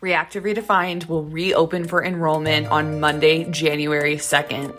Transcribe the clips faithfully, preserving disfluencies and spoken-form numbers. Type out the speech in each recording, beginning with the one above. Reactive Redefined will reopen for enrollment on Monday, January second.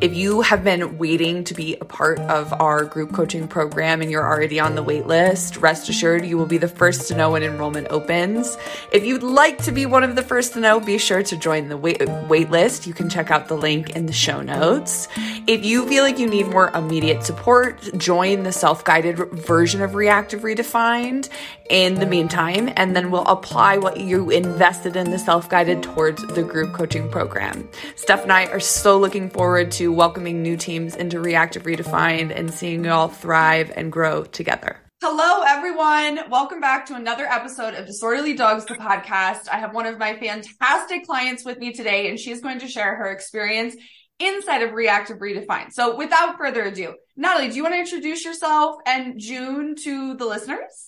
If you have been waiting to be a part of our group coaching program and you're already on the wait list, rest assured you will be the first to know when enrollment opens. If you'd like to be one of the first to know, be sure to join the wait, wait list. You can check out the link in the show notes. If you feel like you need more immediate support, join the self-guided version of Reactive Redefined in the meantime, and then we'll apply what you invest in the self-guided towards the group coaching program. Steph and I are so looking forward to welcoming new teams into Reactive Redefined and seeing y'all thrive and grow together. Hello, everyone. Welcome back to another episode of Disorderly Dogs, the podcast. I have one of my fantastic clients with me today, and she's going to share her experience inside of Reactive Redefined. So without further ado, Natalie, do you want to introduce yourself and June to the listeners?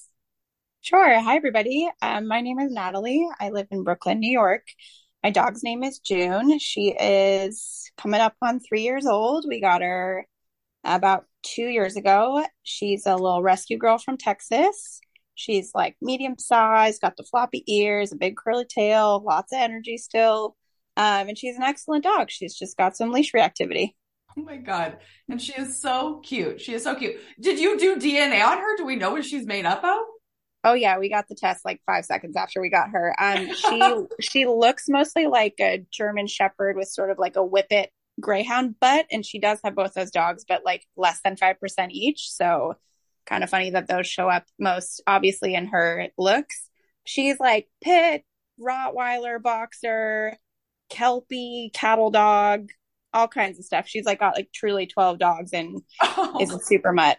Sure. Hi, everybody. Um, my name is Natalie. I live in Brooklyn, New York. My dog's name is June. She is coming up on three years old. We got her about two years ago. She's a little rescue girl from Texas. She's like medium sized, got the floppy ears, a big curly tail, lots of energy still. Um, and she's an excellent dog. She's just got some leash reactivity. Oh my God. And she is so cute. She is so cute. Did you do D N A on her? Do we know what she's made up of? Oh yeah, we got the test like five seconds after we got her. Um, she she looks mostly like a German Shepherd with sort of like a whippet greyhound butt, and she does have both those dogs, but like less than five percent each. So kind of funny that those show up most obviously in her looks. She's like pit, Rottweiler, boxer, Kelpie, cattle dog, all kinds of stuff. She's like got like truly twelve dogs and oh. is a super mutt.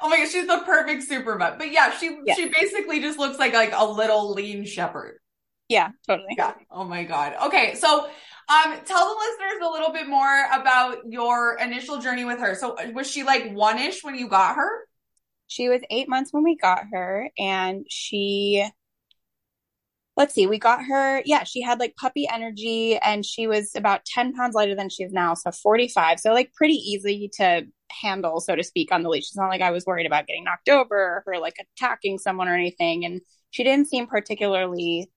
Oh my gosh, she's the perfect super mutt. But yeah, she yeah. she basically just looks like like a little lean shepherd. Yeah, totally. Yeah. Oh my God. Okay, so um, tell the listeners a little bit more about your initial journey with her. So was she like one-ish when you got her? She was eight months when we got her, and she, let's see, we got her, yeah, she had like puppy energy, and she was about ten pounds lighter than she is now, so forty-five. So like pretty easy to handle, so to speak, on the leash. It's not like I was worried about getting knocked over or like attacking someone or anything. And she didn't seem particularly,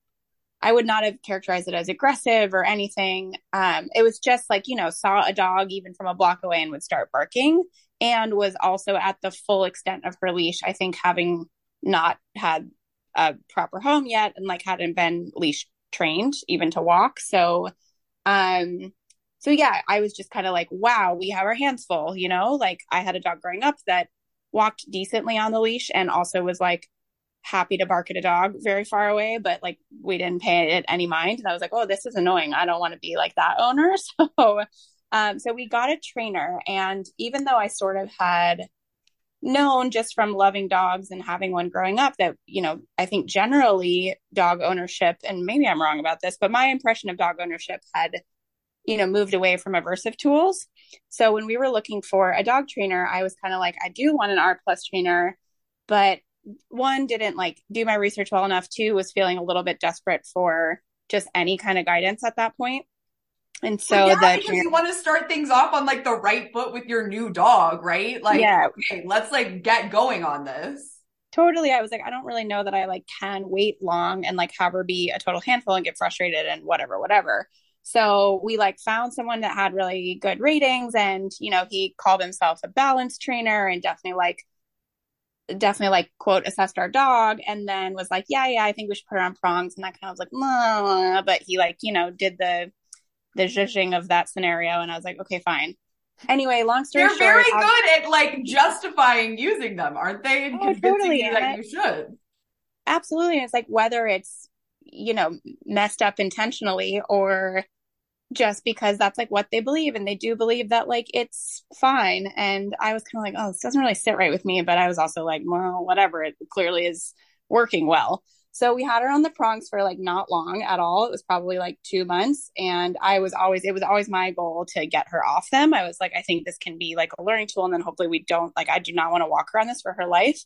I would not have characterized it as aggressive or anything. Um, it was just like, you know, saw a dog even from a block away and would start barking, and was also at the full extent of her leash. I think having not had a proper home yet and like hadn't been leash trained even to walk. So, um, So yeah, I was just kind of like, wow, we have our hands full, you know, like I had a dog growing up that walked decently on the leash and also was like happy to bark at a dog very far away, but like we didn't pay it any mind. And I was like, oh, this is annoying. I don't want to be like that owner. So, um, so we got a trainer. And even though I sort of had known just from loving dogs and having one growing up that, you know, I think generally dog ownership, and maybe I'm wrong about this, but my impression of dog ownership had, you know, moved away from aversive tools. So when we were looking for a dog trainer, I was kind of like, I do want an R plus trainer, but one, didn't like do my research well enough, two, was feeling a little bit desperate for just any kind of guidance at that point. And so well, yeah, the because you want to start things off on like the right foot with your new dog, right? Like, yeah. Okay, let's like get going on this. Totally. I was like, I don't really know that I like can wait long and like have her be a total handful and get frustrated and whatever, whatever. So we like found someone that had really good ratings, and, you know, he called himself a balance trainer and definitely like, definitely like quote assessed our dog, and then was like, yeah, yeah, I think we should put her on prongs. And that kind of was like, blah, blah. But he like, you know, did the, the zhuzhing of that scenario. And I was like, okay, fine. Anyway, long story They're short. They're very I'll- good at like justifying using them, aren't they? And oh, convincing totally. you that I- you should. Absolutely. And it's like, whether it's, you know, messed up intentionally or just because that's like what they believe, and they do believe that like it's fine. And I was kind of like, oh, this doesn't really sit right with me, but I was also like, well, whatever, it clearly is working well. So we had her on the prongs for like not long at all. It was probably like two months. And I was always, it was always my goal to get her off them. I was like, I think this can be like a learning tool. And then hopefully we don't, like, I do not want to walk her on this for her life.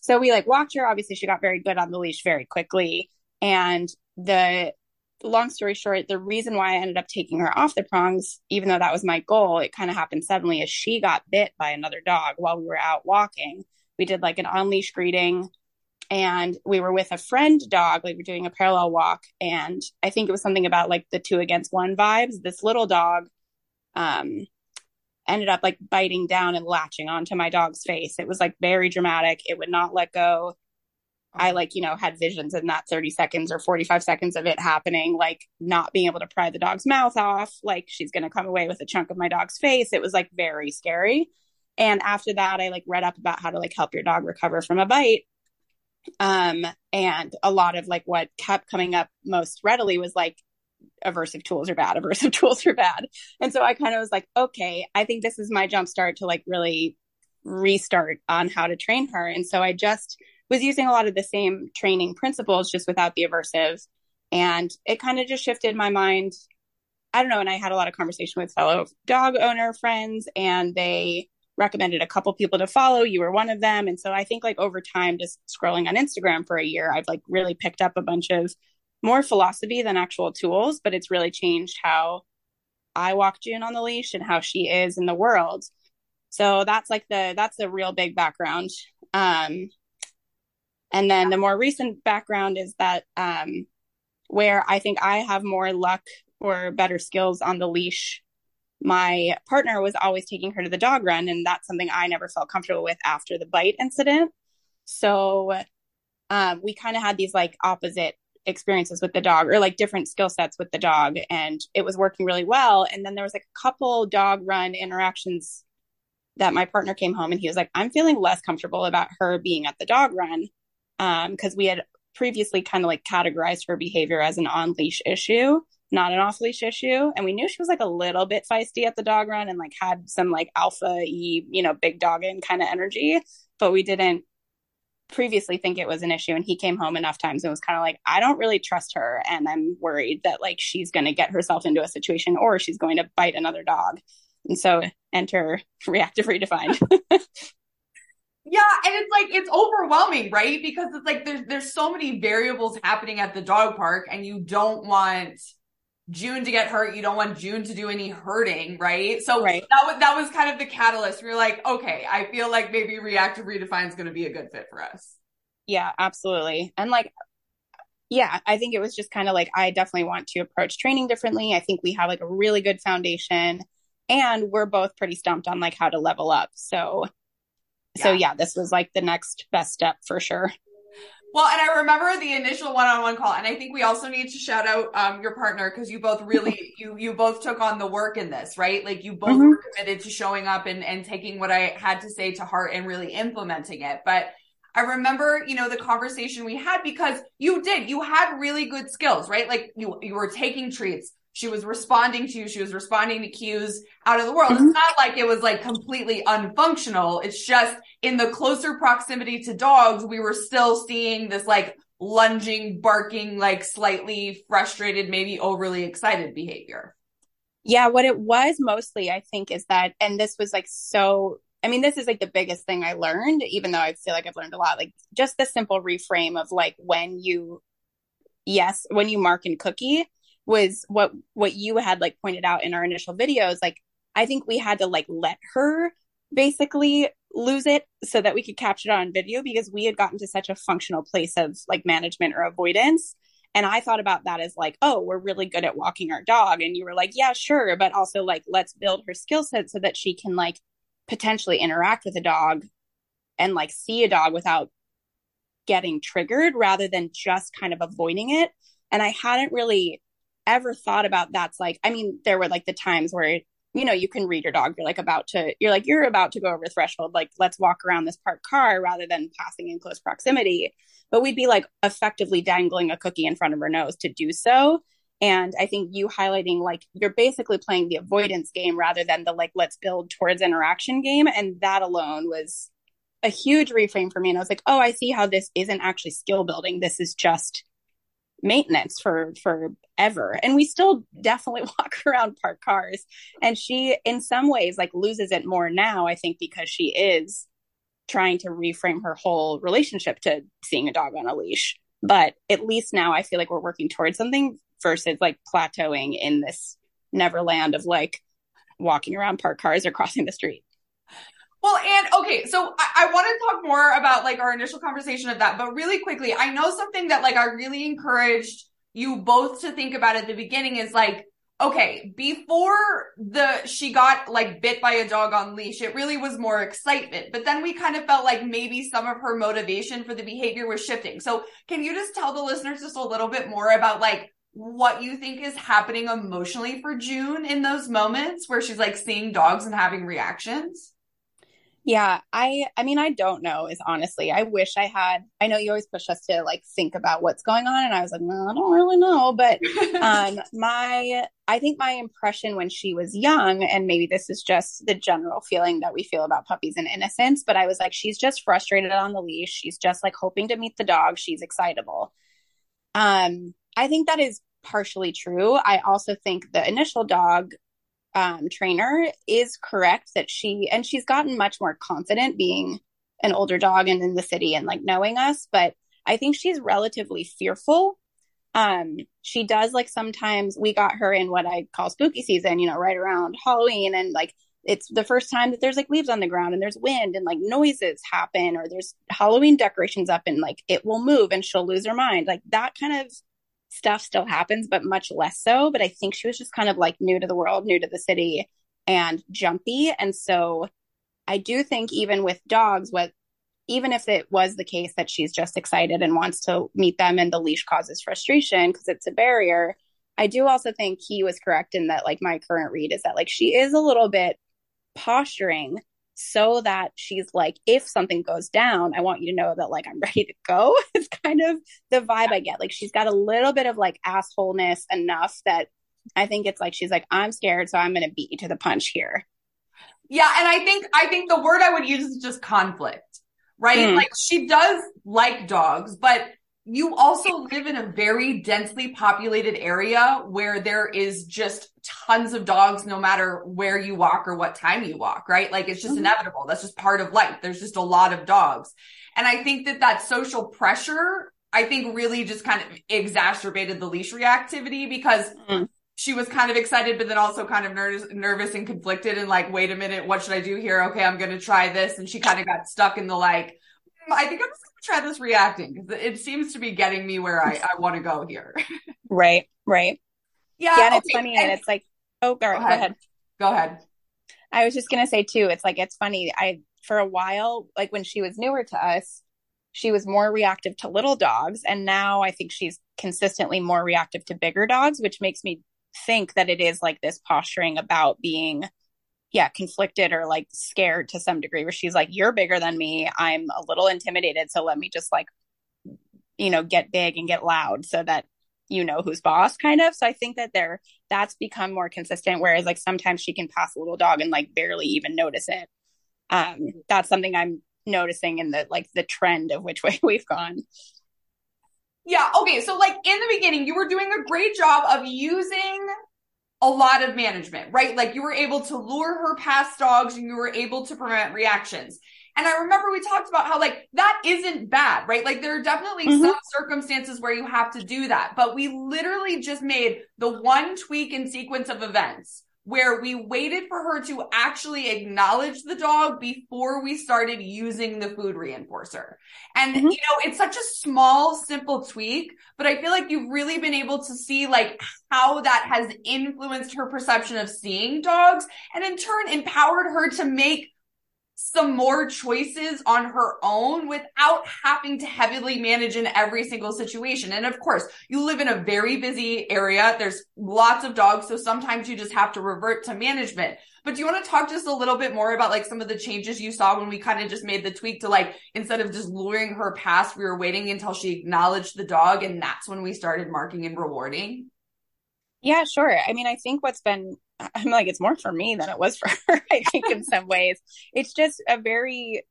So we like walked her. Obviously she got very good on the leash very quickly. And the long story short, the reason why I ended up taking her off the prongs, even though that was my goal, it kind of happened suddenly, as she got bit by another dog while we were out walking. We did like an on-leash greeting, and we were with a friend dog, like we're doing a parallel walk. And I think it was something about like the two against one vibes. This little dog um, ended up like biting down and latching onto my dog's face. It was like very dramatic. It would not let go. I like, you know, had visions in that thirty seconds or forty-five seconds of it happening, like not being able to pry the dog's mouth off. Like she's going to come away with a chunk of my dog's face. It was like very scary. And after that, I like read up about how to like help your dog recover from a bite. Um, and a lot of like what kept coming up most readily was like, aversive tools are bad, aversive tools are bad. And so I kind of was like, okay, I think this is my jump start to like really restart on how to train her. And so I just was using a lot of the same training principles, just without the aversive. And it kind of just shifted my mind. I don't know. And I had a lot of conversation with fellow dog owner friends, and they recommended a couple people to follow. You were one of them. And so I think like over time, just scrolling on Instagram for a year, I've like really picked up a bunch of more philosophy than actual tools, but it's really changed how I walk June on the leash and how she is in the world. So that's like the, that's the real big background. Um, And then the more recent background is that um, where I think I have more luck or better skills on the leash, my partner was always taking her to the dog run. And that's something I never felt comfortable with after the bite incident. So um, we kind of had these like opposite experiences with the dog, or like different skill sets with the dog. And it was working really well. And then there was like a couple dog run interactions that my partner came home and he was like, I'm feeling less comfortable about her being at the dog run. Um, cause we had previously kind of like categorized her behavior as an on-leash issue, not an off-leash issue. And we knew she was like a little bit feisty at the dog run and like had some like alpha-y, you know, big dogging kind of energy, but we didn't previously think it was an issue. And he came home enough times and was kind of like, I don't really trust her. And I'm worried that like, she's going to get herself into a situation, or she's going to bite another dog. And so enter Reactive Redefined. Yeah. And it's like, it's overwhelming, right? Because it's like, there's, there's so many variables happening at the dog park, and you don't want June to get hurt. You don't want June to do any hurting. Right. So right. that was, that was kind of the catalyst. We were like, okay, I feel like maybe Reactive Redefined is going to be a good fit for us. Yeah, absolutely. And like, yeah, I think it was just kind of like, I definitely want to approach training differently. I think we have like a really good foundation, and we're both pretty stumped on like how to level up. So So yeah, this was like the next best step for sure. Well, and I remember the initial one-on-one call, and I think we also need to shout out um, your partner, because you both really, you you both took on the work in this, right? Like you both mm-hmm. were committed to showing up and, and taking what I had to say to heart and really implementing it. But I remember, you know, the conversation we had, because you did, you had really good skills, right? Like you you were taking treats. She was responding to you. She was responding to cues out of the world. Mm-hmm. It's not like it was like completely unfunctional. It's just in the closer proximity to dogs, we were still seeing this like lunging, barking, like slightly frustrated, maybe overly excited behavior. Yeah. What it was mostly, I think, is that, and this was like, so, I mean, this is like the biggest thing I learned, even though I feel like I've learned a lot, like just the simple reframe of like, when you, yes, when you mark and cookie, was what what you had like pointed out in our initial videos. Like, I think we had to like let her basically lose it so that we could capture it on video, because we had gotten to such a functional place of like management or avoidance. And I thought about that as like, oh, we're really good at walking our dog. And you were like, yeah, sure. But also like, let's build her skill set so that she can like potentially interact with a dog and like see a dog without getting triggered, rather than just kind of avoiding it. And I hadn't really ever thought about that's like, I mean, there were like the times where, you know, you can read your dog, you're like about to, you're like, you're about to go over the threshold, like, let's walk around this parked car rather than passing in close proximity. But we'd be like effectively dangling a cookie in front of her nose to do so. And I think you highlighting like, you're basically playing the avoidance game rather than the like, let's build towards interaction game. And that alone was a huge reframe for me. And I was like, oh, I see how this isn't actually skill building. This is just maintenance for forever. And we still definitely walk around parked cars. And she, in some ways, like loses it more now, I think, because she is trying to reframe her whole relationship to seeing a dog on a leash. But at least now I feel like we're working towards something versus like plateauing in this neverland of like walking around parked cars or crossing the street. Well, and okay, so I, I want to talk more about like our initial conversation of that, but really quickly, I know something that like I really encouraged you both to think about at the beginning is like, okay, before the she got like bit by a dog on leash, it really was more excitement. But then we kind of felt like maybe some of her motivation for the behavior was shifting. So can you just tell the listeners just a little bit more about like what you think is happening emotionally for June in those moments where she's like seeing dogs and having reactions? Yeah, I I mean, I don't know is honestly, I wish I had, I know you always push us to like think about what's going on. And I was like, no, I don't really know. But um, my, I think my impression when she was young, and maybe this is just the general feeling that we feel about puppies and innocence, but I was like, she's just frustrated on the leash. She's just like hoping to meet the dog. She's excitable. Um, I think that is partially true. I also think the initial dog Um, trainer is correct that she, and she's gotten much more confident being an older dog and in the city and like knowing us, but I think she's relatively fearful. Um, she does like sometimes we got her in what I call spooky season, you know, right around Halloween. And like, it's the first time that there's like leaves on the ground and there's wind and like noises happen, or there's Halloween decorations up and like it will move and she'll lose her mind. Like that kind of stuff still happens, but much less so. But I think she was just kind of like new to the world, new to the city, and jumpy. And so I do think even with dogs, what even if it was the case that she's just excited and wants to meet them and the leash causes frustration because it's a barrier, I do also think he was correct in that like my current read is that like she is a little bit posturing so that she's like, if something goes down, I want you to know that like I'm ready to go. It's kind of the vibe I get. Like she's got a little bit of like assholeness enough that I think it's like she's like, I'm scared, so I'm gonna beat you to the punch here. Yeah, and I think I think the word I would use is just conflict, right? Mm. Like she does like dogs, but you also live in a very densely populated area where there is just tons of dogs no matter where you walk or what time you walk, right? Like it's just mm-hmm. inevitable. That's just part of life. There's just a lot of dogs. And I think that that social pressure, I think really just kind of exacerbated the leash reactivity because mm-hmm. she was kind of excited, but then also kind of ner- nervous and conflicted and like, wait a minute, what should I do here? Okay, I'm going to try this. And she kind of got stuck in the like, I think I'm just going to try this reacting because it seems to be getting me where I, I want to go here. Right, right. Yeah, yeah, and okay. It's funny, and, and it's like, oh, go, go ahead. ahead. Go ahead. I was just going to say, too, it's like, it's funny. I, for a while, like when she was newer to us, she was more reactive to little dogs. And now I think she's consistently more reactive to bigger dogs, which makes me think that it is like this posturing about being yeah, conflicted or like scared to some degree where she's like, you're bigger than me. I'm a little intimidated. So let me just like, you know, get big and get loud so that you know who's boss kind of. So I think that there that's become more consistent. Whereas like sometimes she can pass a little dog and like barely even notice it. Um, that's something I'm noticing in the like the trend of which way we've gone. Yeah. Okay. So like in the beginning, you were doing a great job of using a lot of management, right? Like you were able to lure her past dogs and you were able to prevent reactions. And I remember we talked about how like that isn't bad, right? Like there are definitely mm-hmm. some circumstances where you have to do that. But we literally just made the one tweak and sequence of events where we waited for her to actually acknowledge the dog before we started using the food reinforcer. And, mm-hmm. you know, it's such a small, simple tweak, but I feel like you've really been able to see like how that has influenced her perception of seeing dogs and in turn empowered her to make some more choices on her own without having to heavily manage in every single situation. And of course, you live in a very busy area. There's lots of dogs. So sometimes you just have to revert to management. But do you want to talk just a little bit more about like some of the changes you saw when we kind of just made the tweak to like, instead of just luring her past, we were waiting until she acknowledged the dog. And that's when we started marking and rewarding. Yeah, sure. I mean, I think what's been, I'm like, it's more for me than it was for her, I think, in some ways. It's just a very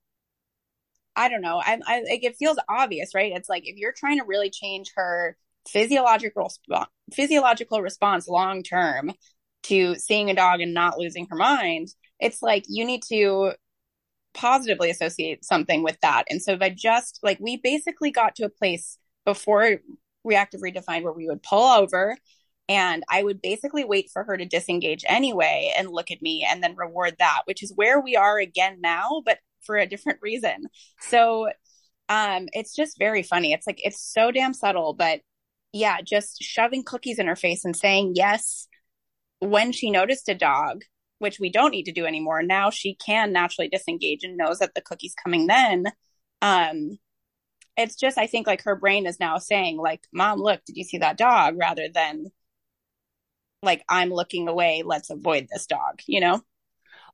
I don't know. I, I like, it feels obvious, right? It's like, if you're trying to really change her physiological physiological response long term to seeing a dog and not losing her mind, it's like you need to positively associate something with that. And so if I just like, we basically got to a place before Reactive Redefined where we would pull over and I would basically wait for her to disengage anyway and look at me and then reward that, which is where we are again now, but for a different reason. So um, it's just very funny. It's like, it's so damn subtle, but yeah, just shoving cookies in her face and saying yes when she noticed a dog, which we don't need to do anymore. Now she can naturally disengage and knows that the cookie's coming then. Um, it's just, I think like her brain is now saying like, Mom, look, did you see that dog? Rather than like, I'm looking away, let's avoid this dog, you know?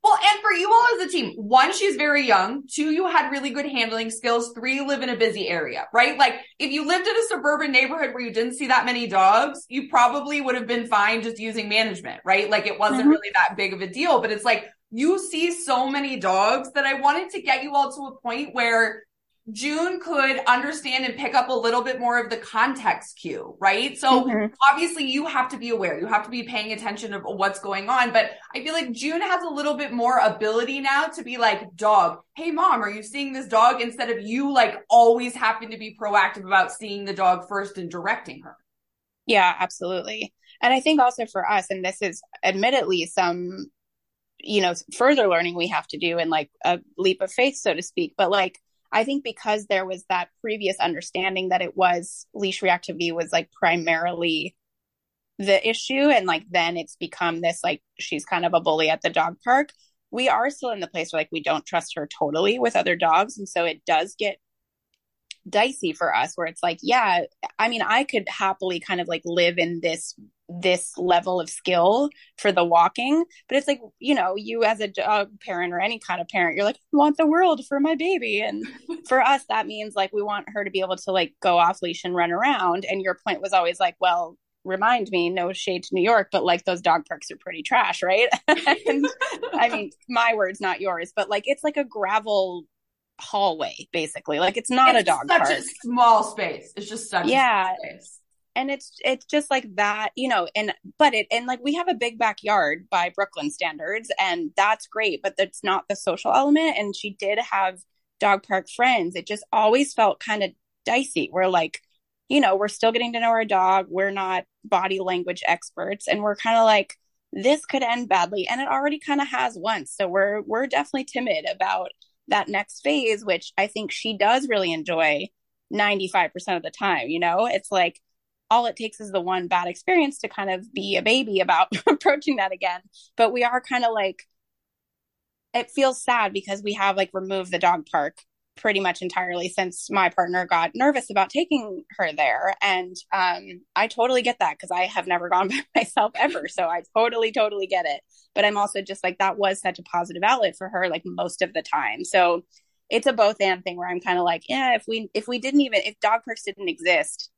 Well, and for you all as a team, one, she's very young. Two, you had really good handling skills. Three, you live in a busy area, right? Like if you lived in a suburban neighborhood where you didn't see that many dogs, you probably would have been fine just using management, right? Like it wasn't mm-hmm. really that big of a deal, but it's like you see so many dogs that I wanted to get you all to a point where June could understand and pick up a little bit more of the context cue, right? So mm-hmm. obviously you have to be aware, you have to be paying attention to what's going on. But I feel like June has a little bit more ability now to be like, dog, hey Mom, are you seeing this dog? Instead of you like always having to be proactive about seeing the dog first and directing her. Yeah, absolutely. And I think also for us, and this is admittedly some, you know, further learning we have to do and like a leap of faith, so to speak, but like, I think because there was that previous understanding that it was leash reactivity was like primarily the issue. And like, then it's become this, like, she's kind of a bully at the dog park. We are still in the place where like, we don't trust her totally with other dogs. And so it does get dicey for us where it's like, yeah, I mean, I could happily kind of like live in this, this level of skill for the walking, but it's like, you know, you as a dog parent or any kind of parent, you're like, I want the world for my baby. And for us, that means like, we want her to be able to like go off leash and run around. And your point was always like, well, remind me, no shade to New York, but like those dog parks are pretty trash, right? And, I mean, my words, not yours, but like, it's like a gravel hallway, basically. Like it's not it's a dog park. It's such a small space. It's just such yeah. a small space. And it's, it's just like that, you know, and, but it, and like, we have a big backyard by Brooklyn standards and that's great, but that's not the social element. And she did have dog park friends. It just always felt kind of dicey. We're like, you know, we're still getting to know our dog. We're not body language experts. And we're kind of like, this could end badly. And it already kind of has once. So we're, we're definitely timid about that next phase, which I think she does really enjoy ninety-five percent of the time. You know, it's like, all it takes is the one bad experience to kind of be a baby about approaching that again. But we are kind of like, it feels sad because we have like removed the dog park pretty much entirely since my partner got nervous about taking her there. And um, I totally get that because I have never gone by myself ever. So I totally, totally get it. But I'm also just like, that was such a positive outlet for her, like most of the time. So it's a both and thing where I'm kind of like, yeah, if we, if we didn't even, if dog parks didn't exist,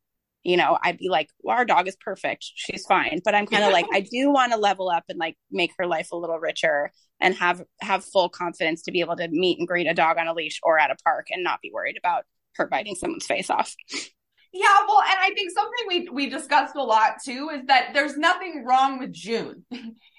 you know, I'd be like, well, our dog is perfect. She's fine. But I'm kind of like, I do want to level up and like make her life a little richer and have, have full confidence to be able to meet and greet a dog on a leash or at a park and not be worried about her biting someone's face off. Yeah. Well, and I think something we, we discussed a lot too, is that there's nothing wrong with June.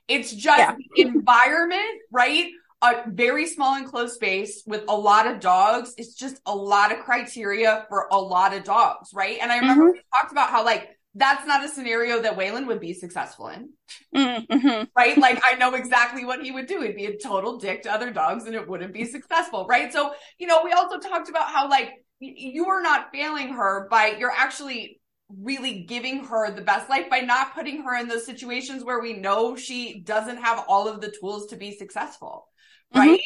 It's just yeah. the environment, right? A very small enclosed space with a lot of dogs. It's just a lot of criteria for a lot of dogs, right? And I remember mm-hmm. we talked about how, like, that's not a scenario that Waylon would be successful in, mm-hmm. right? Like, I know exactly what he would do. He'd be a total dick to other dogs and it wouldn't be successful, right? So, you know, we also talked about how, like, y- you are not failing her by, you're actually really giving her the best life by not putting her in those situations where we know she doesn't have all of the tools to be successful. Right.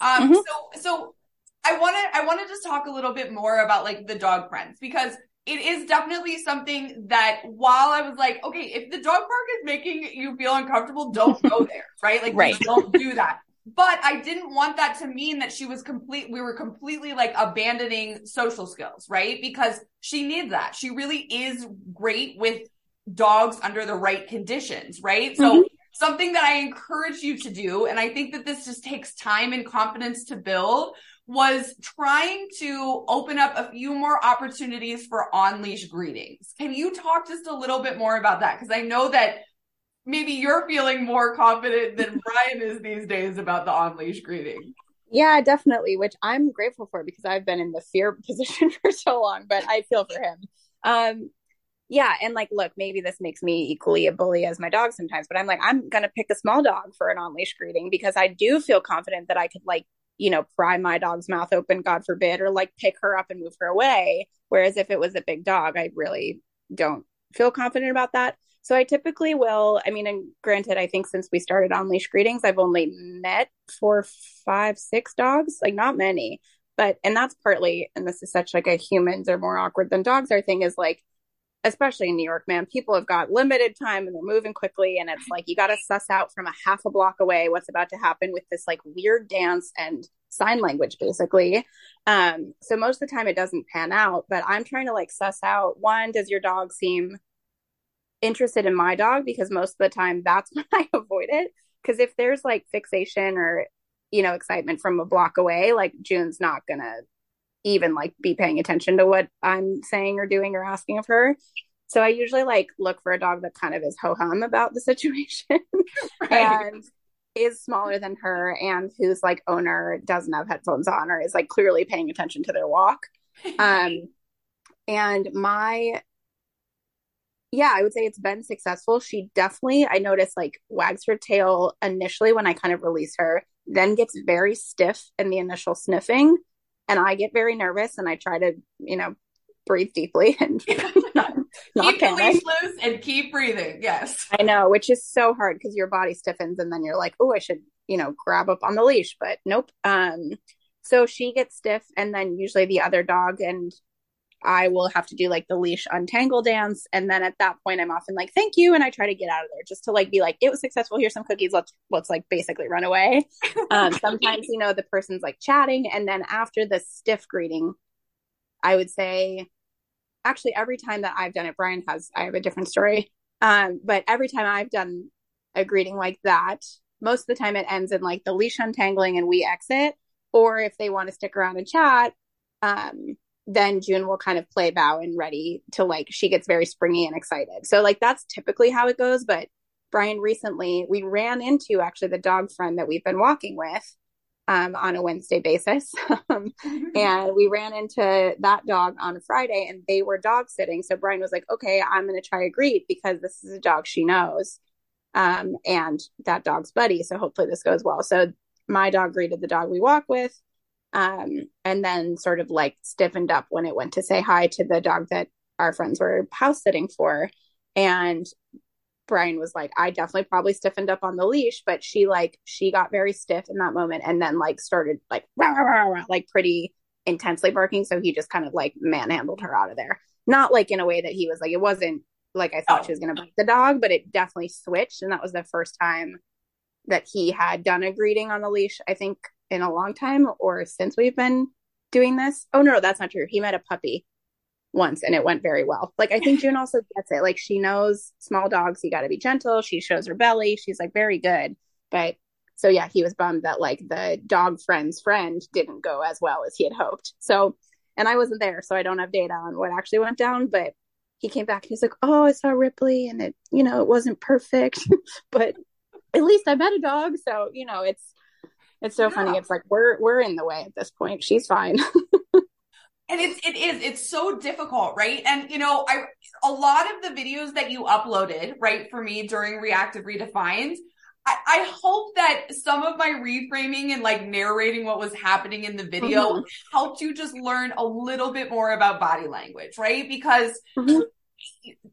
Mm-hmm. Um, mm-hmm. So, so I want to, I want to just talk a little bit more about like the dog friends, because it is definitely something that while I was like, okay, if the dog park is making you feel uncomfortable, don't go there. Right. Like right. don't do that. But I didn't want that to mean that she was complete. We were completely like abandoning social skills. Right. Because she needs that. She really is great with dogs under the right conditions. Right. So mm-hmm. something that I encourage you to do, and I think that this just takes time and confidence to build, was trying to open up a few more opportunities for on-leash greetings. Can you talk just a little bit more about that? Because I know that maybe you're feeling more confident than Brian is these days about the on-leash greeting. Yeah, definitely, which I'm grateful for because I've been in the fear position for so long, but I feel for him. Um, yeah, and like, look, maybe this makes me equally a bully as my dog sometimes, but I'm like, I'm going to pick a small dog for an on-leash greeting because I do feel confident that I could, like, you know, pry my dog's mouth open, God forbid, or like pick her up and move her away. Whereas if it was a big dog, I really don't feel confident about that. So I typically will, I mean, and granted, I think since we started on-leash greetings, I've only met four, five, six dogs, like not many, but, and that's partly, and this is such like a humans are more awkward than dogs. Our thing is like, especially in New York, man, people have got limited time and they're moving quickly. And it's like, you got to suss out from a half a block away what's about to happen with this like weird dance and sign language, basically. Um, so most of the time it doesn't pan out, but I'm trying to like suss out, one, does your dog seem interested in my dog? Because most of the time that's when I avoid it. Because if there's like fixation or, you know, excitement from a block away, like June's not going to even like be paying attention to what I'm saying or doing or asking of her. So I usually like look for a dog that kind of is ho-hum about the situation right. And is smaller than her and whose like owner doesn't have headphones on or is like clearly paying attention to their walk. Um, and my, yeah, I would say it's been successful. She definitely, I noticed like wags her tail initially when I kind of release her, then gets very stiff in the initial sniffing. And I get very nervous and I try to, you know, breathe deeply and not, not keep the leash loose and keep breathing. Yes. I know, which is so hard because your body stiffens and then you're like, oh, I should, you know, grab up on the leash, but nope. Um, so she gets stiff and then usually the other dog and I will have to do like the leash untangle dance. And then at that point I'm often like, thank you. And I try to get out of there just to like, be like, it was successful. Here's some cookies. Let's, let's like basically run away. Um, sometimes, you know, the person's like chatting. And then after the stiff greeting, I would say actually every time that I've done it, Brian has, I have a different story. Um, but every time I've done a greeting like that, most of the time it ends in like the leash untangling and we exit, or if they want to stick around and chat, um, then June will kind of play bow and ready to like, she gets very springy and excited. So like, that's typically how it goes. But Brian recently, we ran into actually the dog friend that we've been walking with um, on a Wednesday basis. mm-hmm. And we ran into that dog on a Friday and they were dog sitting. So Brian was like, okay, I'm going to try a greet because this is a dog she knows um, and that dog's buddy. So hopefully this goes well. So my dog greeted the dog we walk with. Um, and then sort of like stiffened up when it went to say hi to the dog that our friends were house sitting for. And Brian was like, I definitely probably stiffened up on the leash, but she like, she got very stiff in that moment. And then like started like, rah, rah, rah, like pretty intensely barking. So he just kind of like manhandled her out of there. Not like in a way that he was like, it wasn't like, I thought oh. she was going to bite the dog, but it definitely switched. And that was the first time that he had done a greeting on the leash, I think, in a long time or since we've been doing this. Oh no, that's not true. He met a puppy once and it went very well. Like I think June also gets it. Like she knows small dogs, you got to be gentle. She shows her belly. She's like very good. But so yeah, he was bummed that like the dog friend's friend didn't go as well as he had hoped. So, and I wasn't there, so I don't have data on what actually went down, but he came back and he's like, oh, I saw Ripley and it, you know, it wasn't perfect, but at least I met a dog. So, you know, it's, It's so yeah. funny. It's like, we're, we're in the way at this point. She's fine. And it's, it is, it's so difficult. Right. And, you know, I, a lot of the videos that you uploaded, right, for me during Reactive Redefined, I, I hope that some of my reframing and like narrating what was happening in the video mm-hmm. helped you just learn a little bit more about body language. Right. Because mm-hmm.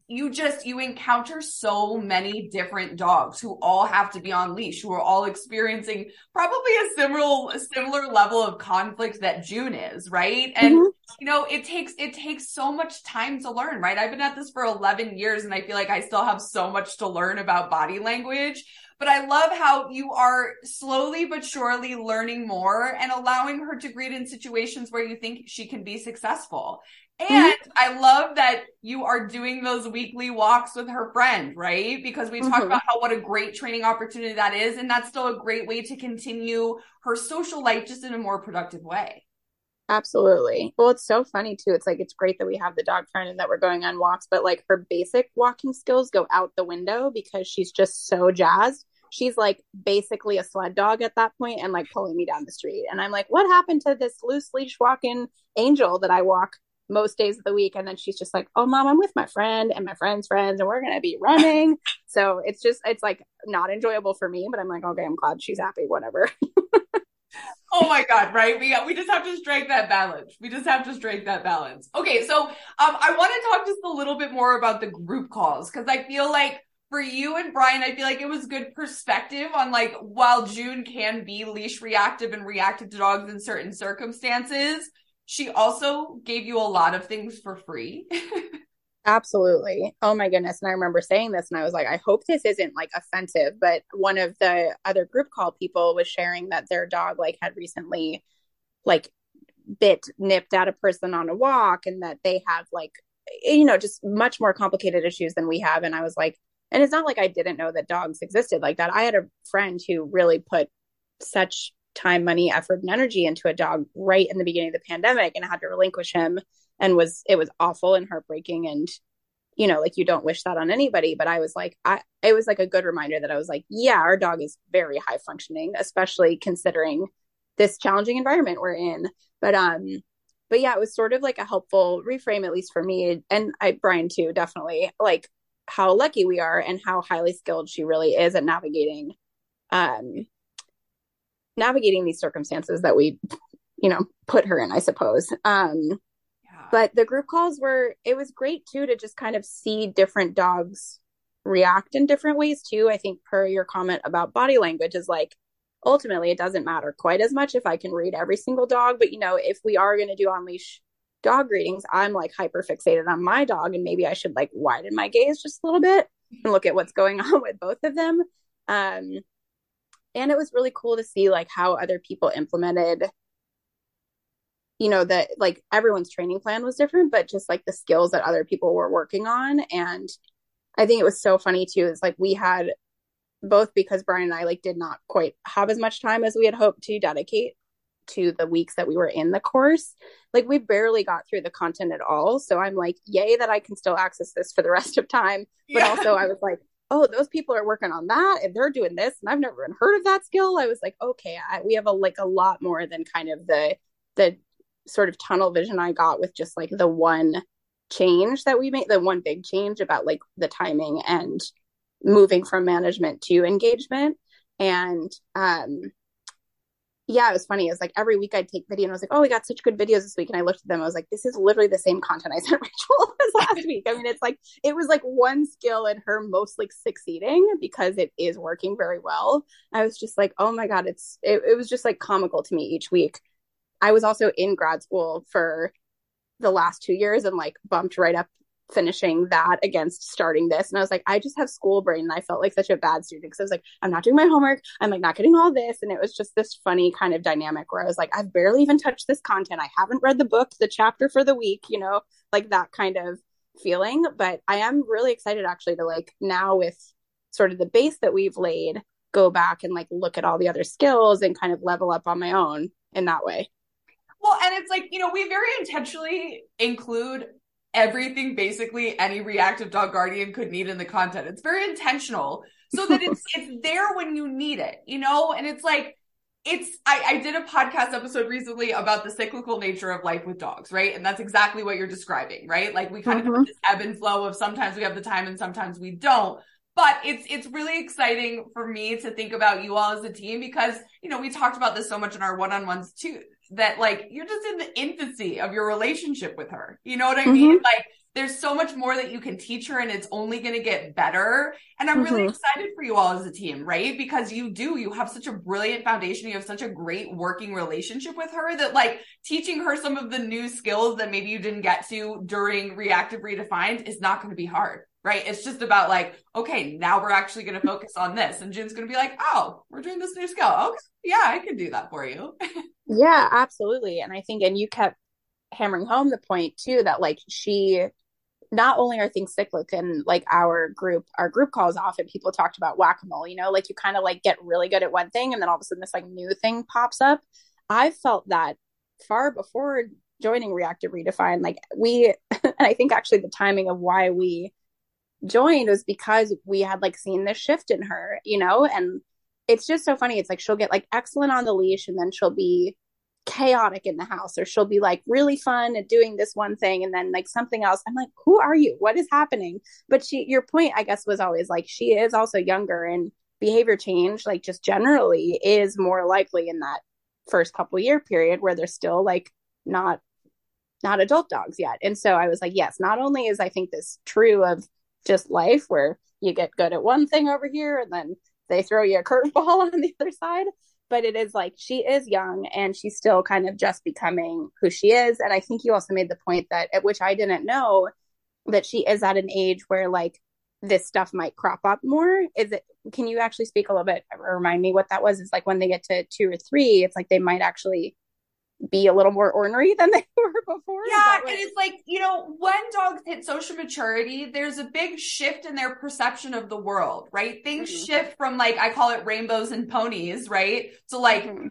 you just, you encounter so many different dogs who all have to be on leash, who are all experiencing probably a similar, similar level of conflict that June is, right? And, mm-hmm. you know, it takes, it takes so much time to learn, right? I've been at this for eleven years and I feel like I still have so much to learn about body language, but I love how you are slowly but surely learning more and allowing her to greet in situations where you think she can be successful. And I love that you are doing those weekly walks with her friend, right? Because we mm-hmm. talked about how what a great training opportunity that is. And that's still a great way to continue her social life just in a more productive way. Absolutely. Well, it's so funny too. It's like, it's great that we have the dog friend and that we're going on walks, but like her basic walking skills go out the window because she's just so jazzed. She's like basically a sled dog at that point and like pulling me down the street. And I'm like, what happened to this loose leash walking angel that I walk most days of the week? And then she's just like, oh mom, I'm with my friend and my friend's friends and we're going to be running. So it's just, it's like not enjoyable for me, but I'm like, okay, I'm glad she's happy, whatever. Oh my God, right? We we just have to strike that balance. We just have to strike that balance. Okay, so um, I want to talk just a little bit more about the group calls, because I feel like for you and Brian, I feel like it was good perspective on like, while June can be leash reactive and reactive to dogs in certain circumstances, she also gave you a lot of things for free. Absolutely. Oh my goodness. And I remember saying this and I was like, I hope this isn't like offensive, but one of the other group call people was sharing that their dog like had recently like bit, nipped at a person on a walk, and that they have like, you know, just much more complicated issues than we have. And I was like, and it's not like I didn't know that dogs existed like that. I had a friend who really put such time, money, effort, and energy into a dog right in the beginning of the pandemic, and I had to relinquish him. And was, it was awful and heartbreaking. And, you know, like you don't wish that on anybody, but I was like, I, it was like a good reminder that I was like, yeah, our dog is very high functioning, especially considering this challenging environment we're in. But, um, but yeah, it was sort of like a helpful reframe, at least for me. And I, Brian too, definitely, like how lucky we are and how highly skilled she really is at navigating, um, navigating these circumstances that we, you know, put her in, I suppose. Um, But the group calls were, it was great too, to just kind of see different dogs react in different ways too. I think per your comment about body language is like, ultimately it doesn't matter quite as much if I can read every single dog, but you know, if we are going to do on leash dog readings, I'm like hyper fixated on my dog, and maybe I should like widen my gaze just a little bit and look at what's going on with both of them. Um, and it was really cool to see like how other people implemented, you know, that like everyone's training plan was different, but just like the skills that other people were working on. And I think it was so funny too, is like we had both, because Brian and I like did not quite have as much time as we had hoped to dedicate to the weeks that we were in the course. Like we barely got through the content at all. So I'm like, yay, that I can still access this for the rest of time. But yeah. Also I was like, oh, those people are working on that and they're doing this and I've never even heard of that skill. I was like, okay, I, we have a, like a lot more than kind of the, the, sort of tunnel vision I got with just like the one change that we made, the one big change about like the timing and moving from management to engagement. And um yeah, it was funny. It was like every week I'd take video and I was like, oh, we got such good videos this week. And I looked at them, I was like, this is literally the same content I sent Rachel as last week. I mean, it's like, it was like one skill and her most like succeeding because it is working very well. I was just like, oh my God, it's, it, it was just like comical to me each week. I was also in grad school for the last two years and like bumped right up finishing that against starting this. And I was like, I just have school brain. And I felt like such a bad student because I was like, I'm not doing my homework. I'm like not getting all this. And it was just this funny kind of dynamic where I was like, I've barely even touched this content. I haven't read the book, the chapter for the week, you know, like that kind of feeling. But I am really excited actually to like now with sort of the base that we've laid, go back and like look at all the other skills and kind of level up on my own in that way. Well, and it's like, you know, we very intentionally include everything basically any reactive dog guardian could need in the content. It's very intentional so that it's it's there when you need it, you know? And it's like, it's, I, I did a podcast episode recently about the cyclical nature of life with dogs, right? And that's exactly what you're describing, right? Like we kind mm-hmm. of have this ebb and flow of sometimes we have the time and sometimes we don't. But it's it's really exciting for me to think about you all as a team because, you know, we talked about this so much in our one-on-ones too, that like, you're just in the infancy of your relationship with her. You know what I mm-hmm. mean? Like there's so much more that you can teach her and it's only going to get better. And I'm mm-hmm. really excited for you all as a team, right? Because you do, you have such a brilliant foundation. You have such a great working relationship with her that like teaching her some of the new skills that maybe you didn't get to during Reactive Redefined is not going to be hard. Right? It's just about like, okay, now we're actually going to focus on this. And June's going to be like, oh, we're doing this new skill. Okay, yeah, I can do that for you. Yeah, absolutely. And I think, and you kept hammering home the point too, that like she, not only are things cyclic and like our group, our group calls often people talked about whack-a-mole, you know, like you kind of like get really good at one thing and then all of a sudden this like new thing pops up. I felt that far before joining Reactive Redefined. Like we, and I think actually the timing of why we joined was because we had like seen this shift in her, you know, and it's just so funny. It's like, she'll get like excellent on the leash and then she'll be chaotic in the house, or she'll be like really fun at doing this one thing and then like something else. I'm like, who are you? What is happening? But she, your point, I guess, was always like, she is also younger, and behavior change, like just generally, is more likely in that first couple year period where they're still like not, not adult dogs yet. And so I was like, yes, not only is, I think, this true of just life where you get good at one thing over here and then they throw you a curveball on the other side, but it is like, she is young and she's still kind of just becoming who she is. And I think you also made the point that, at which I didn't know, that she is at an age where like this stuff might crop up more. Is it, can you actually speak a little bit, or remind me what that was? It's like when they get to two or three, it's like they might actually be a little more ornery than they were before. Yeah, and it's like, you know, when dogs hit social maturity, there's a big shift in their perception of the world, right? Things mm-hmm. shift from like, I call it rainbows and ponies, right? So like mm-hmm.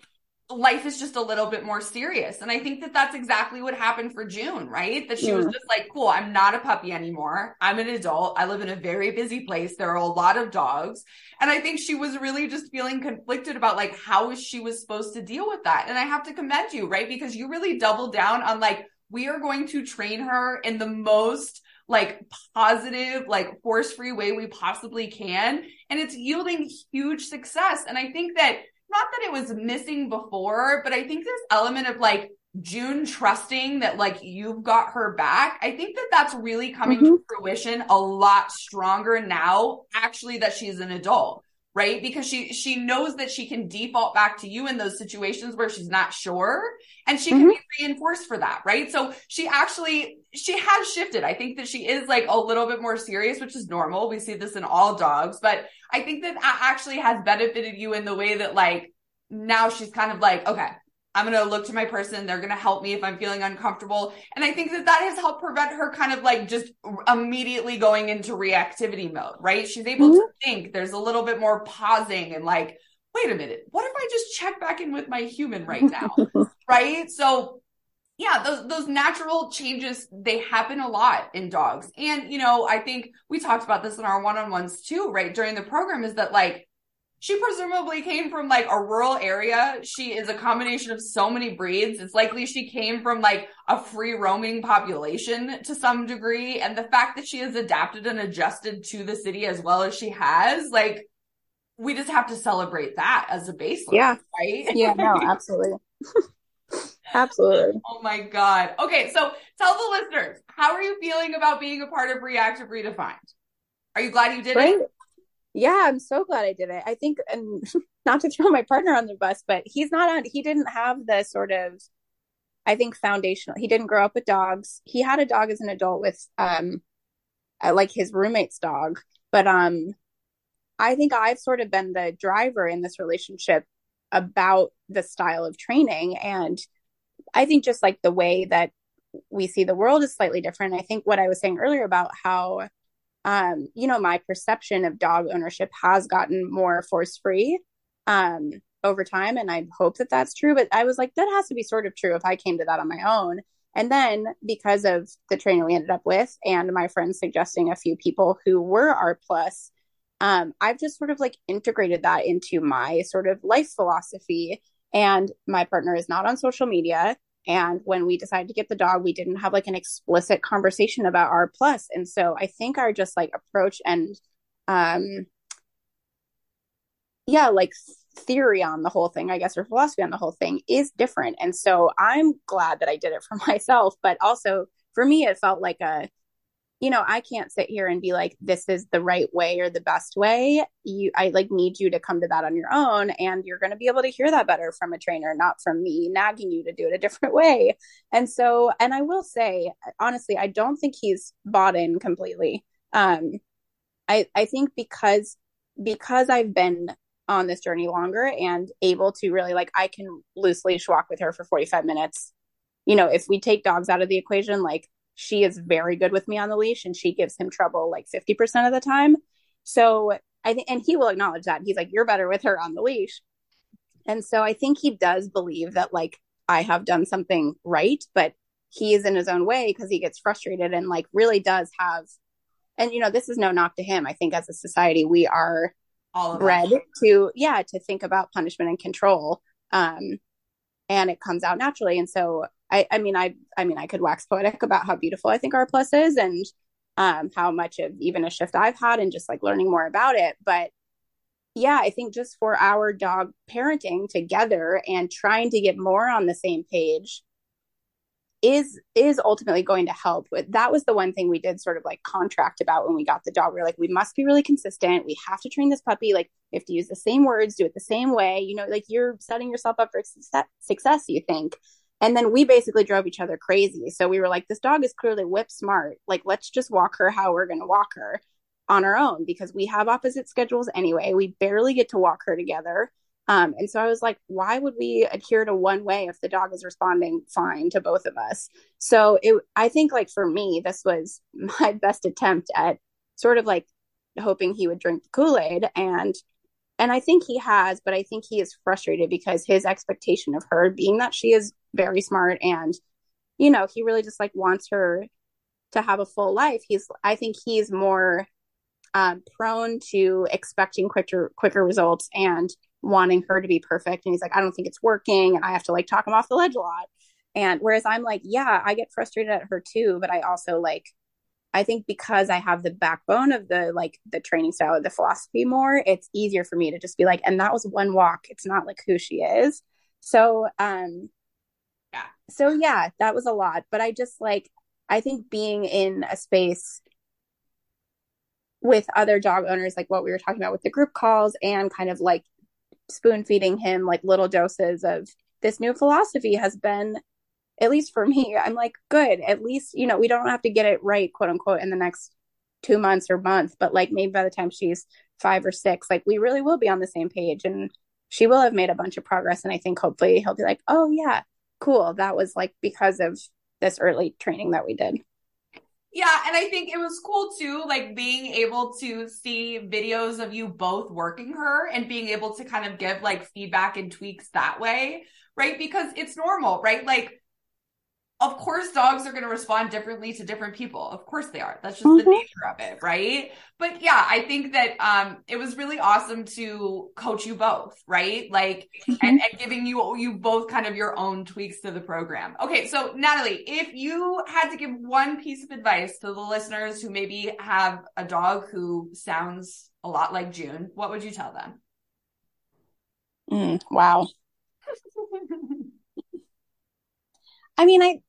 life is just a little bit more serious. And I think that that's exactly what happened for June, right? That she yeah. was just like, cool, I'm not a puppy anymore. I'm an adult. I live in a very busy place. There are a lot of dogs. And I think she was really just feeling conflicted about like how she was supposed to deal with that. And I have to commend you, right? Because you really doubled down on like, we are going to train her in the most like positive, like force-free way we possibly can. And it's yielding huge success. And I think that, not that it was missing before, but I think this element of like June trusting that like you've got her back, I think that that's really coming mm-hmm. to fruition a lot stronger now, actually, that she's an adult, right? Because she, she knows that she can default back to you in those situations where she's not sure, and she mm-hmm. can be reinforced for that, right? So she actually, she has shifted. I think that she is like a little bit more serious, which is normal. We see this in all dogs, but I think that actually has benefited you in the way that like, now she's kind of like, okay, I'm going to look to my person. They're going to help me if I'm feeling uncomfortable. And I think that that has helped prevent her kind of like just immediately going into reactivity mode, right? She's able mm-hmm. to think. There's a little bit more pausing and like, wait a minute, what if I just check back in with my human right now? Right? So yeah, those, those natural changes, they happen a lot in dogs. And, you know, I think we talked about this in our one-on-ones too, right? During the program, is that like, she presumably came from like a rural area. She is a combination of so many breeds. It's likely she came from like a free roaming population to some degree. And the fact that she has adapted and adjusted to the city as well as she has, like, we just have to celebrate that as a baseline. Yeah. Right? Yeah, no, absolutely. Absolutely. Oh my God. Okay. So tell the listeners, how are you feeling about being a part of Reactive Redefined? Are you glad you did right? it? Yeah. I'm so glad I did it. I think, and not to throw my partner on the bus, but he's not on, he didn't have the sort of, I think, foundational, he didn't grow up with dogs. He had a dog as an adult with, um, uh, like his roommate's dog. But, um, I think I've sort of been the driver in this relationship about the style of training. And I think just like the way that we see the world is slightly different. I think what I was saying earlier about how, um, you know, my perception of dog ownership has gotten more force-free um, over time. And I hope that that's true. But I was like, that has to be sort of true if I came to that on my own. And then because of the trainer we ended up with and my friends suggesting a few people who were R plus, um, I've just sort of like integrated that into my sort of life philosophy. And my partner is not on social media. And when we decided to get the dog, we didn't have like an explicit conversation about R plus. And so I think our just like approach and, um, yeah, like theory on the whole thing, I guess, or philosophy on the whole thing is different. And so I'm glad that I did it for myself, but also for me, it felt like a, you know, I can't sit here and be like, this is the right way or the best way. You, I like need you to come to that on your own, and you're going to be able to hear that better from a trainer, not from me nagging you to do it a different way. And so, and I will say, honestly, I don't think he's bought in completely. Um, I, I think because, because I've been on this journey longer and able to really like, I can loose leash walk with her for forty-five minutes. You know, if we take dogs out of the equation, like, she is very good with me on the leash, and she gives him trouble like fifty percent of the time. So I think, and he will acknowledge that. He's like, you're better with her on the leash. And so I think he does believe that like I have done something right, but he is in his own way because he gets frustrated and like really does have, and you know, this is no knock to him. I think as a society, we are all bred to, yeah, to think about punishment and control. Um, and it comes out naturally. And so, I, I mean, I, I mean, I could wax poetic about how beautiful I think R plus is and um, how much of even a shift I've had and just like learning more about it. But yeah, I think just for our dog parenting together and trying to get more on the same page is, is ultimately going to help with, that was the one thing we did sort of like contract about when we got the dog. We we're like, we must be really consistent. We have to train this puppy. Like we have to use the same words, do it the same way, you know, like you're setting yourself up for success, success you think. And then we basically drove each other crazy. So we were like, this dog is clearly whip smart. Like, let's just walk her how we're going to walk her on our own because we have opposite schedules anyway. We barely get to walk her together. Um, and so I was like, why would we adhere to one way if the dog is responding fine to both of us? So it, I think like for me, this was my best attempt at sort of like hoping he would drink the Kool-Aid. And And I think he has, but I think he is frustrated because his expectation of her being that she is very smart and, you know, he really just like wants her to have a full life. He's, I think he's more um, prone to expecting quicker, quicker results and wanting her to be perfect. And he's like, I don't think it's working. And I have to like talk him off the ledge a lot. And whereas I'm like, yeah, I get frustrated at her too. But I also like, I think because I have the backbone of the, like the training style of the philosophy more, it's easier for me to just be like, and that was one walk. It's not like who she is. So, um, yeah. So yeah, that was a lot, but I just like, I think being in a space with other dog owners, like what we were talking about with the group calls and kind of like spoon feeding him, like little doses of this new philosophy has been, at least for me, I'm like, good, at least, you know, we don't have to get it right, quote unquote, in the next two months or month. But like maybe by the time she's five or six, like we really will be on the same page and she will have made a bunch of progress. And I think hopefully he'll be like, oh, yeah, cool. That was like because of this early training that we did. Yeah. And I think it was cool too, like being able to see videos of you both working her and being able to kind of give like feedback and tweaks that way. Right. Because it's normal. Right. Like, of course, dogs are going to respond differently to different people. Of course they are. That's just mm-hmm. the nature of it, right? But yeah, I think that um, it was really awesome to coach you both, right? Like, mm-hmm. and, and giving you you both kind of your own tweaks to the program. Okay, so Natalie, if you had to give one piece of advice to the listeners who maybe have a dog who sounds a lot like June, what would you tell them? Mm, wow. I mean, I...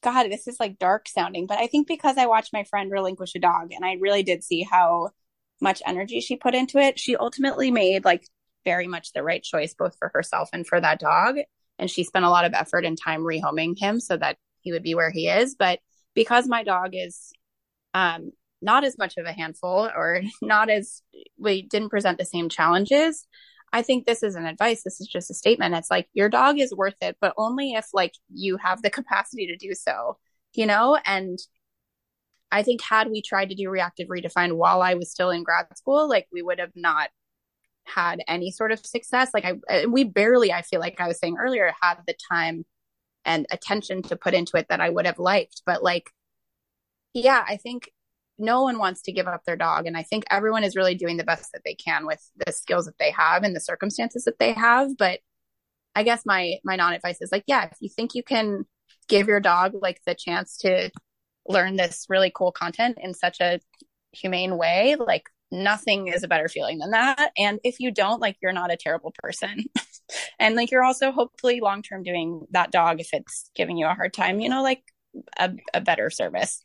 God, this is like dark sounding, but I think because I watched my friend relinquish a dog and I really did see how much energy she put into it. She ultimately made like very much the right choice, both for herself and for that dog. And she spent a lot of effort and time rehoming him so that he would be where he is. But because my dog is um, not as much of a handful or not as, we didn't present the same challenges. I think this isn't advice. This is just a statement. It's like, your dog is worth it, but only if like you have the capacity to do so, you know? And I think had we tried to do Reactive Redefined while I was still in grad school, like we would have not had any sort of success. Like I, we barely, I feel like I was saying earlier, had the time and attention to put into it that I would have liked. But like, yeah, I think no one wants to give up their dog. And I think everyone is really doing the best that they can with the skills that they have and the circumstances that they have. But I guess my, my non-advice is like, yeah, if you think you can give your dog like the chance to learn this really cool content in such a humane way, like nothing is a better feeling than that. And if you don't, like, you're not a terrible person. And like, you're also hopefully long-term doing that dog, if it's giving you a hard time, you know, like a, a better service.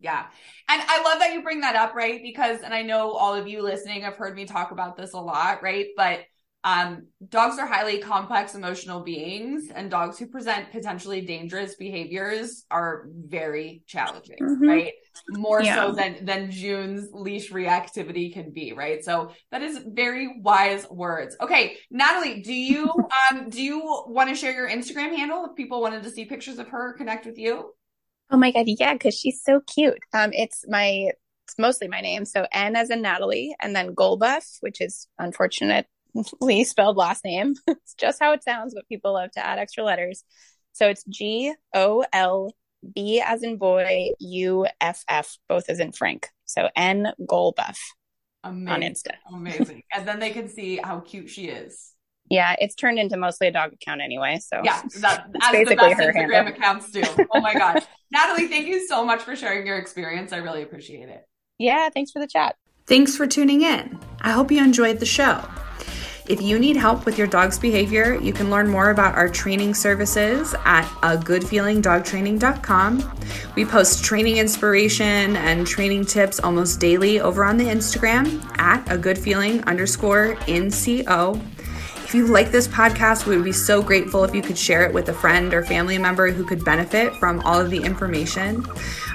Yeah. And I love that you bring that up, right? Because, and I know all of you listening have heard me talk about this a lot, right? But um, dogs are highly complex emotional beings, and dogs who present potentially dangerous behaviors are very challenging, mm-hmm. right? More yeah. so than, than June's leash reactivity can be, right? So that is very wise words. Okay. Natalie, do you, um, do you want to share your Instagram handle if people wanted to see pictures of her, connect with you? Oh my God. Yeah. Cause she's so cute. Um, it's my, it's mostly my name. So N as in Natalie, and then Golbuff, which is unfortunate Lee spelled last name. It's just how it sounds, but people love to add extra letters. So it's G O L B as in boy, U F F, both as in Frank. So N Golbuff on Insta. Amazing. And then they can see how cute she is. Yeah, it's turned into mostly a dog account anyway. So yeah, that, that's basically the best her Instagram handle. Accounts do. Oh my gosh. Natalie, thank you so much for sharing your experience. I really appreciate it. Yeah, thanks for the chat. Thanks for tuning in. I hope you enjoyed the show. If you need help with your dog's behavior, you can learn more about our training services at a good feeling dog training dot com. We post training inspiration and training tips almost daily over on the Instagram at agoodfeeling underscore NCO. If you like this podcast, we would be so grateful if you could share it with a friend or family member who could benefit from all of the information.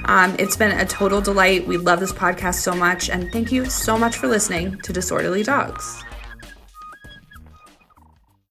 Um, it's been a total delight. We love this podcast so much. And thank you so much for listening to Disorderly Dogs.